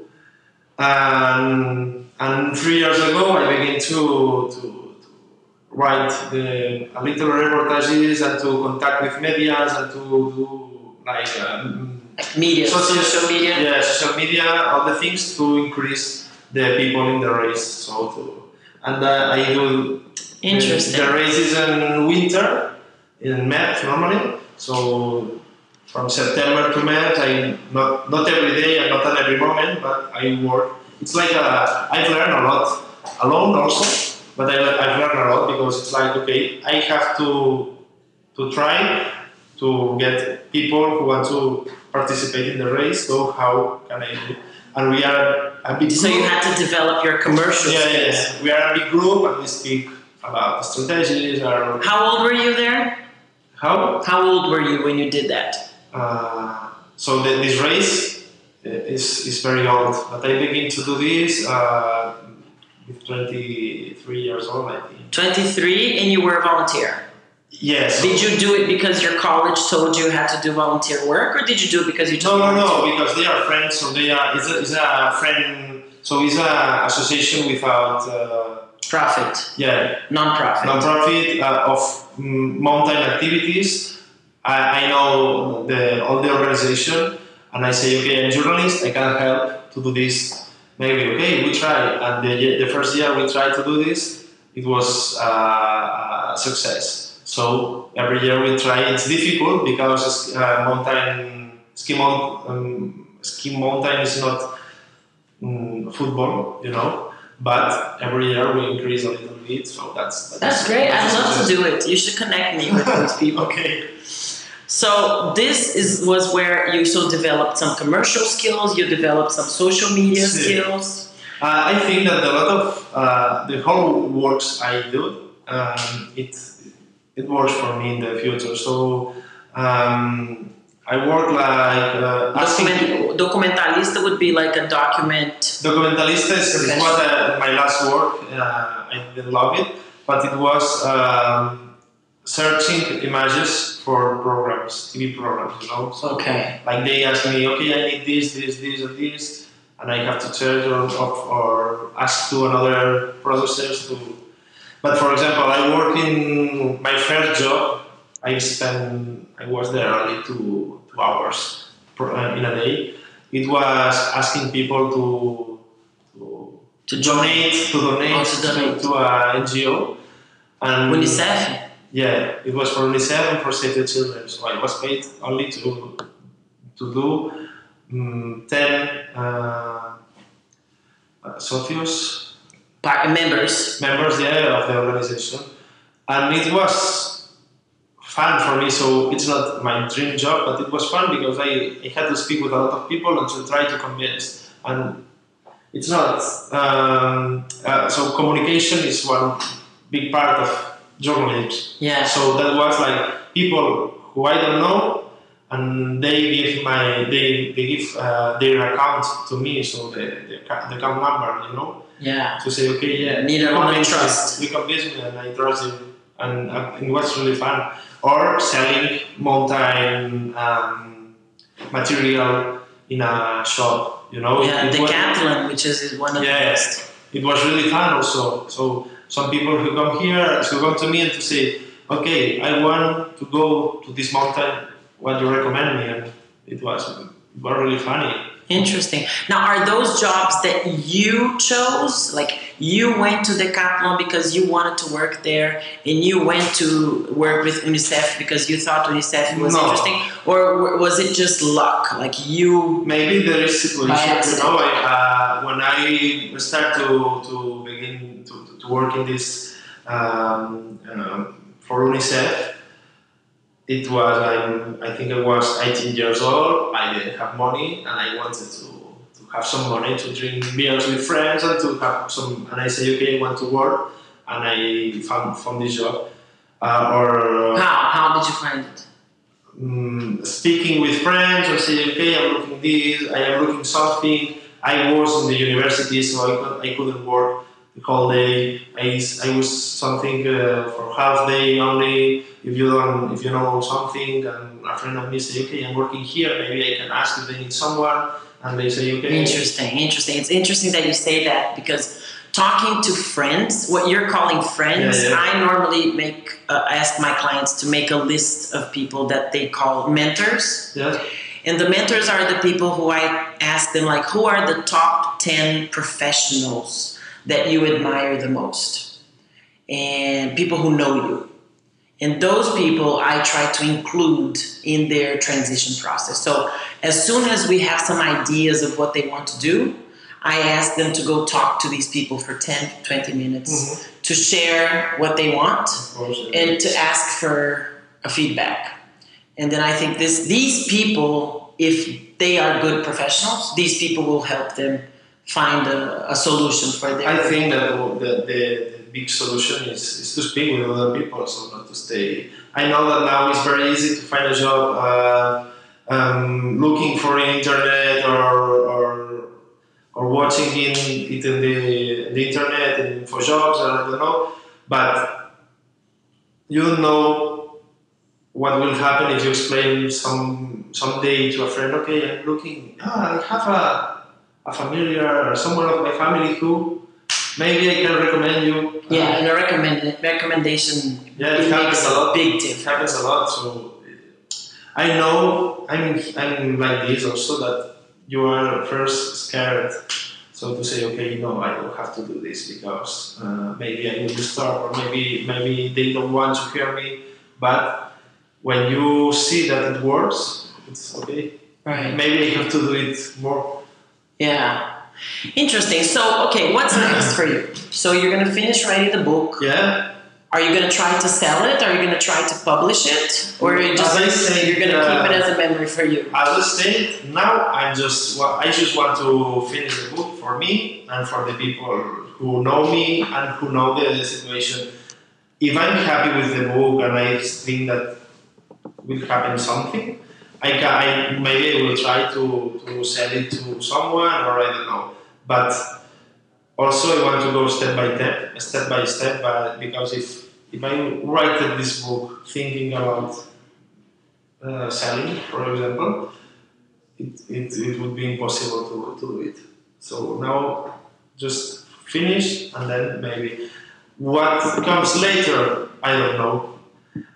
and 3 years ago I began to write a little reportages and to contact with medias and to do like media, social media. Yeah, social media, all the things to increase the people in the race. So, I do. Interesting. The race is in winter, in March normally. So from September to March, I not every day and not at every moment, but I work. It's like I've learned a lot alone also, but I've learned a lot because it's like, okay, I have to try to get people who want to participate in the race. So how can I do? And we are a big group. So you had to develop your commercial skills. Yeah. We are a big group and we speak about strategies. How old were you there? How old were you when you did that? So this race, is very old. But I began to do this with 23 years old, I think. 23, and you were a volunteer? Yes. Did you do it because your college told you how to do volunteer work, or did you do it because you told them? No, because they are friends, so they are, it's a friend, so it's an association without... profit. Yeah. Non-profit. Non-profit of mountain activities. I know all the organization, and I say, okay, I'm a journalist, I can help to do this. Maybe, okay, we try. And the first year we tried to do this, it was a success. So every year we try. It's difficult because ski mountain is not football, you know. But every year we increase a little bit, so that's great. I'd love to do it. You should connect me with those people. Okay. So this was where you developed some commercial skills. You developed some social media skills. I think that a lot of the whole works I do, it works for me in the future. So I work like... documentalista would be like a document... Documentalista is what my last work, I didn't love it, but it was searching images for programs, TV programs, you know? So, okay. Like they ask me, okay, I need this, or this, and I have to search or ask to another producers to... But for example, I work in my first job, I was there only two hours in a day. It was asking people to donate to an NGO. And UNICEF? Yeah, it was for UNICEF and for Save the Children. So I was paid only to do 10 socios. Members, yeah, of the organization. And it was fun for me, so it's not my dream job, but it was fun because I had to speak with a lot of people and to try to convince. And it's not... so communication is one big part of journalism. Yeah. So that was like people who I don't know, and they give their account to me, so the account number, you know? Yeah. To say, okay, yeah. Neither one I trust. You convince me and I trust you. And it was really fun. Or selling mountain material in a shop, you know? Yeah, Decathlon, which is one of the best. It was really fun also. So some people who come here, who come to me and to say, okay, I want to go to this mountain, what do you recommend me? And it was really funny. Interesting. Now, are those jobs that you chose? Like, you went to Decathlon because you wanted to work there, and you went to work with UNICEF because you thought UNICEF was interesting? Or was it just luck? Like, you... Maybe there is situation. When I started to begin to work in this for UNICEF, it was, I think I was 18 years old, I didn't have money, and I wanted to have some money to drink beers with friends and to have some, and I say, okay, I want to work, and I found this job. How did you find it? Speaking with friends, or say, okay, I'm looking this, I am looking something. I was in the university, so I couldn't work the whole day. I was something for half day only. If you know something, and a friend of me say, okay, I'm working here, maybe I can ask if they need someone, and they say, okay. Interesting. It's interesting that you say that, because talking to friends, what you're calling friends, yeah. I normally make ask my clients to make a list of people that they call mentors. Yeah. And the mentors are the people who I ask them, like, who are the top 10 professionals that you admire the most? And people who know you. And those people I try to include in their transition process. So as soon as we have some ideas of what they want to do, I ask them to go talk to these people for 10, 20 minutes to share what they want and to ask for a feedback. And then I think these people, if they are good professionals, these people will help them find a solution for their... I think that the big solution is to speak with other people, so not to stay. I know that now it's very easy to find a job looking for internet or watching it in the internet and for jobs, I don't know. But you don't know what will happen if you explain someday to a friend, okay, I'm looking, I have a familiar or someone of my family who maybe I can recommend you. Yeah, and a recommendation. Yeah, it happens a lot. Big tip. It happens a lot. So I know I'm like this also, that you are first scared. So to say, okay, no, I don't have to do this because maybe I will start, or maybe they don't want to hear me. But when you see that it works, it's okay. Right. Maybe I have to do it more. Yeah. Interesting. So, okay, what's next for you? So you're going to finish writing the book. Yeah. Are you going to try to sell it? Are you going to try to publish it? Or you're going to keep it as a memory for you? As I said, now I just want to finish the book for me and for the people who know me and who know the situation. If I'm happy with the book and I think that will happen something, maybe I will try to sell it to someone, or I don't know. But also I want to go step by step, but because if I write this book thinking about selling, for example, it would be impossible to do it. So now just finish, and then maybe what comes later, I don't know.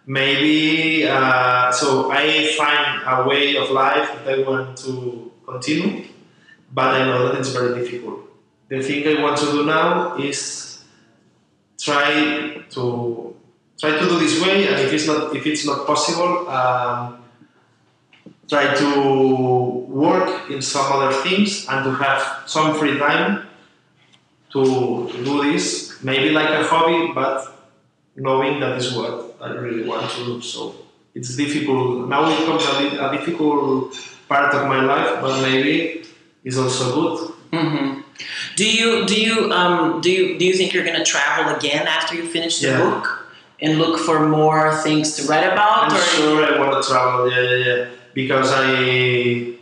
Maybe, so I find a way of life that I want to continue, but I know that it's very difficult. The thing I want to do now is try to do this way, and if it's not possible, try to work in some other things and to have some free time to do this, maybe like a hobby, but knowing that is what I really want to do. So it's difficult. Now it becomes a difficult part of my life, but maybe it's also good. Mm-hmm. Do you think you're going to travel again after you finish the book and look for more things to write about? Sure, I want to travel. Yeah. Because I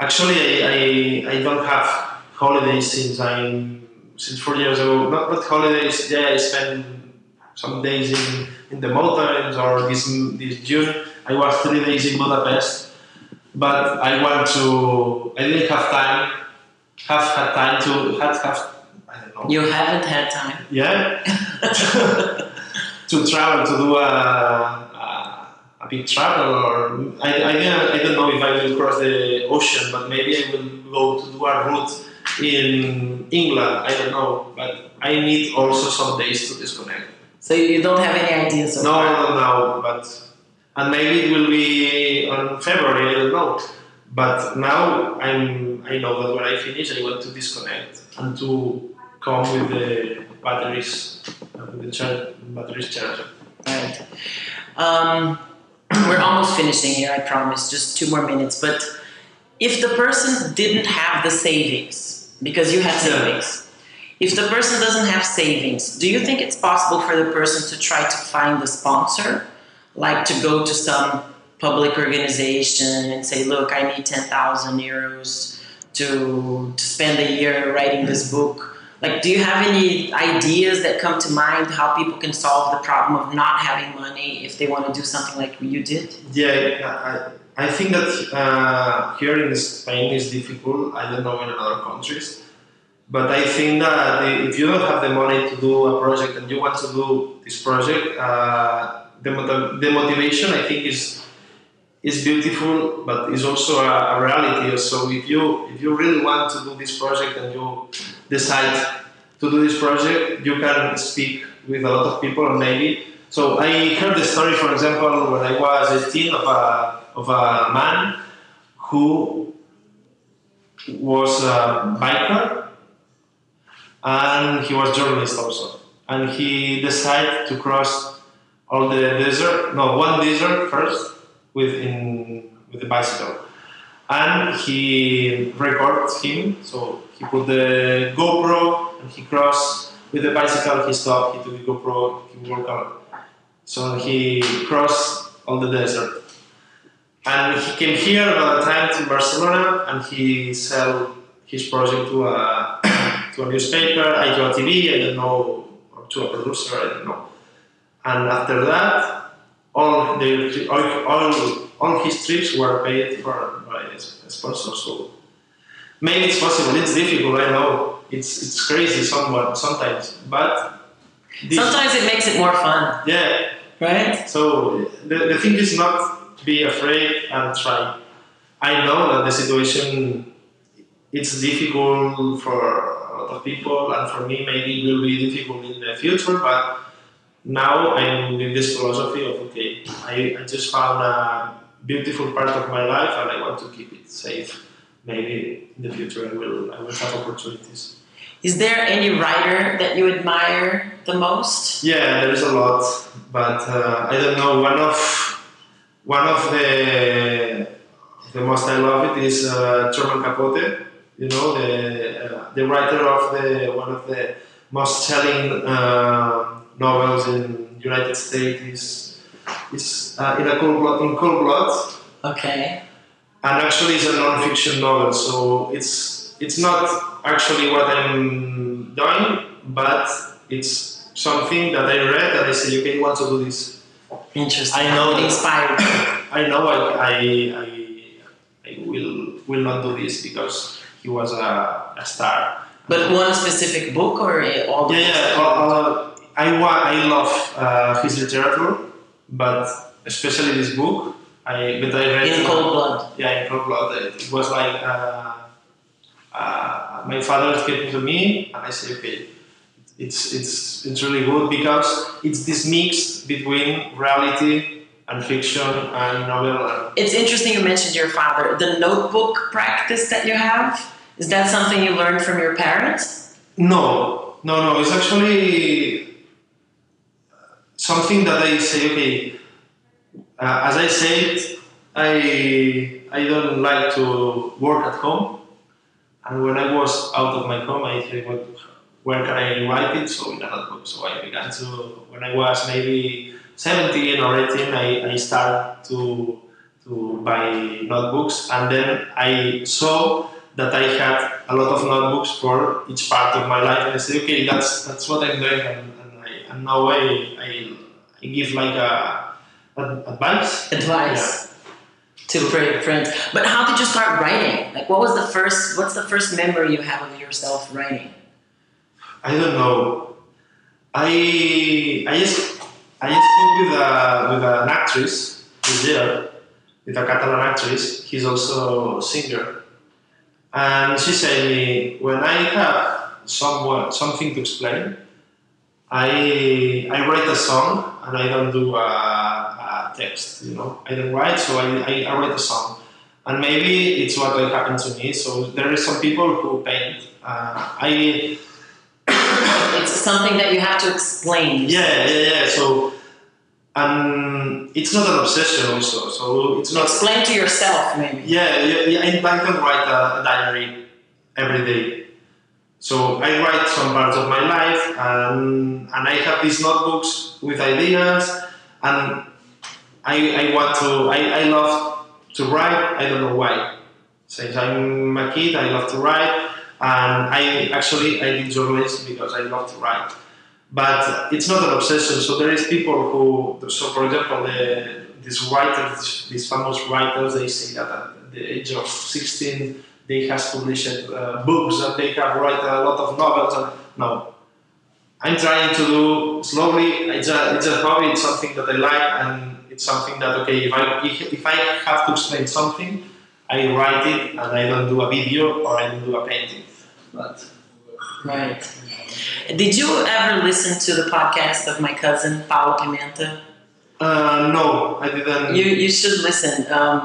don't have holidays since 4 years ago. Not holidays. Yeah, I spend some days in the mountains, or this June I was 3 days in Budapest, but I didn't have time. You haven't had time. Yeah. To travel, to do a big travel, or I don't know if I will cross the ocean, but maybe I will go to do a route in England, I don't know, but I need also some days to disconnect. So you don't have any ideas? No, and maybe it will be on February, I don't know. But now I know that when I finish, I want to disconnect and to come with the batteries, batteries charged. Right. We're almost finishing here, I promise, just 2 more minutes. But if the person didn't have the savings, because you have savings, if the person doesn't have savings, do you think it's possible for the person to try to find a sponsor, like to go to some public organization and say, look, I need 10,000 euros to spend a year writing this book? Like, do you have any ideas that come to mind how people can solve the problem of not having money if they want to do something like you did? Yeah, I think that here in Spain is difficult. I don't know in other countries. But I think that if you don't have the money to do a project and you want to do this project, the motivation, I think, is beautiful, but is also a reality. So if you really want to do this project and you decide to do this project, you can speak with a lot of people, and maybe. So I heard the story, for example, when I was 18, of a man who was a biker. And he was a journalist also. And he decided to cross one desert first with the bicycle. And he recorded him, so he put the GoPro and he crossed with the bicycle, he stopped, he took the GoPro, he worked out. So he crossed all the desert. And he came here about the time to Barcelona, and he sold his project to a newspaper, to a TV, I don't know, or to a producer, I don't know. And after that, all his trips were paid for by a sponsor. So maybe it's possible. It's difficult, I know. It's crazy sometimes, but sometimes it makes it more fun. Yeah. Right. So the thing is not be afraid and try. I know that the situation, it's difficult for a lot of people, and for me maybe it will be difficult in the future, but now I'm in this philosophy of, okay, I just found a beautiful part of my life and I want to keep it safe. Maybe in the future I will have opportunities. Is there any writer that you admire the most? Yeah, there's a lot, but I don't know, one of the most I love it is Truman Capote, you know, the writer of one of the most selling novels in United States is In Cold Blood. Okay. And actually, it's a non-fiction novel, so it's not actually what I'm doing, but it's something that I read and I said, okay, I want to do this. Interesting. I know it inspired. I know I will not do this because he was a star. But one specific book or all the books? I love his literature, but especially this book. I read In Cold Blood. Yeah, In Cold Blood. It was like my father came to me and I said, okay. It's really good because it's this mix between reality and fiction and novel. It's interesting you mentioned your father. The notebook practice that you have, is that something you learned from your parents? No. It's actually something that I say, okay, as I said, I don't like to work at home. And when I was out of my home, I said, where can I write it? So in a notebook. So I began to, when I was maybe 17 or 18, I started to buy notebooks, and then I saw that I had a lot of notebooks for each part of my life, and I said, okay, that's what I'm doing, and now I give like advice. Advice. Yeah. To friends. But how did you start writing? Like, what's the first memory you have of yourself writing? I don't know. I just spoke with an actress this year, with a Catalan actress. He's also a singer, and she said to me, when I have something to explain, I write a song and I don't do a text. You know, I don't write, so I write a song, and maybe it's what happened to me. So there are some people who paint. It's something that you have to explain. Yeah. So, it's not an obsession also. So it's not... Explain to yourself, maybe. Yeah. I don't write a diary every day. So I write some parts of my life, and I have these notebooks with ideas, and I love to write. I don't know why. Since I'm a kid, I love to write. And I did journalism because I love to write, but it's not an obsession. So there is people who, for example, these writers, these famous writers, they say that at the age of 16 they have published books and they have written a lot of novels. And no, I'm trying to do slowly. It's a hobby. It's something that I like, and it's something that, okay, if I have to explain something, I write it, and I don't do a video or I don't do a painting. But. Right. Did you ever listen to the podcast of my cousin, Paula Pimenta? No, I didn't. You should listen.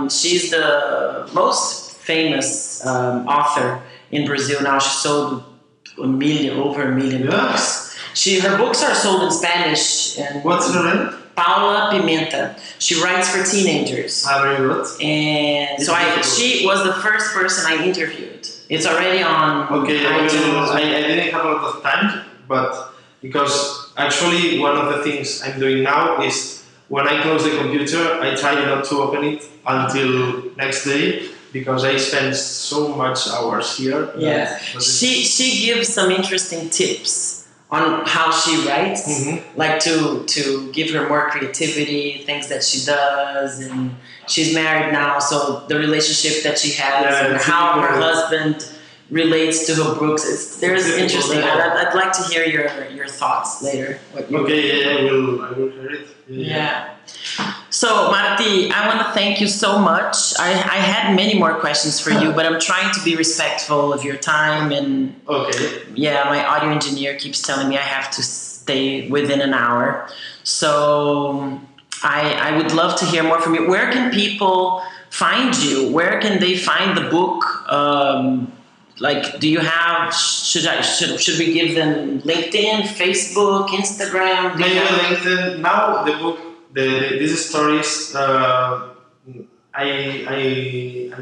She's the most famous author in Brazil now. She sold over a million books. Her books are sold in Spanish. And what's her name? Paula Pimenta. She writes for teenagers. Very good. And so she was the first person I interviewed. It's already on. Okay, I didn't have a lot of time, but because actually one of the things I'm doing now is when I close the computer, I try not to open it until next day, because I spent so much hours here. Yeah, she gives some interesting tips on how she writes, mm-hmm. like to give her more creativity, things that she does, and she's married now, so the relationship that she has and how her husband relates to her books. There's interesting. I'd like to hear your thoughts later. I will hear it. Yeah. So, Martí, I want to thank you so much. I had many more questions for you, but I'm trying to be respectful of your time. And my audio engineer keeps telling me I have to stay within an hour. So I would love to hear more from you. Where can people find you? Where can they find the book? Should we give them LinkedIn, Facebook, Instagram? Maybe LinkedIn. Now the book, these stories, I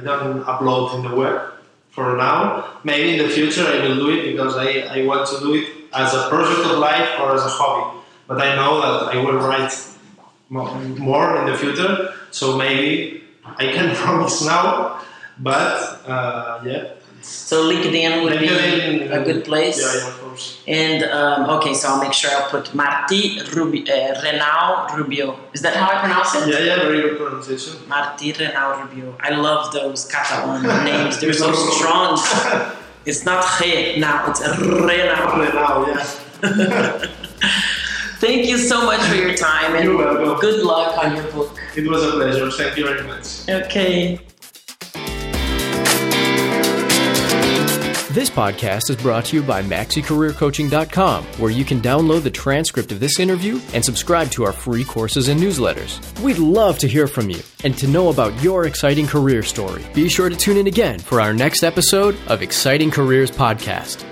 don't upload in the web for now. Maybe in the future I will do it, because I want to do it as a project of life or as a hobby. But I know that I will write more in the future, so maybe I can promise now. But so LinkedIn would be a good place. Yeah, of course. And so I'll make sure I'll put Martí Rubió. Is that how I pronounce it? Yeah, very good pronunciation. Martí Rubió. I love those Catalan names. They're so strong. It's not G now, it's Renau. Yeah. Thank you so much for your time, and you're welcome. Good luck on your book. It was a pleasure. Thank you very much. Okay. This podcast is brought to you by MaxiCareerCoaching.com, where you can download the transcript of this interview and subscribe to our free courses and newsletters. We'd love to hear from you and to know about your exciting career story. Be sure to tune in again for our next episode of Exciting Careers Podcast.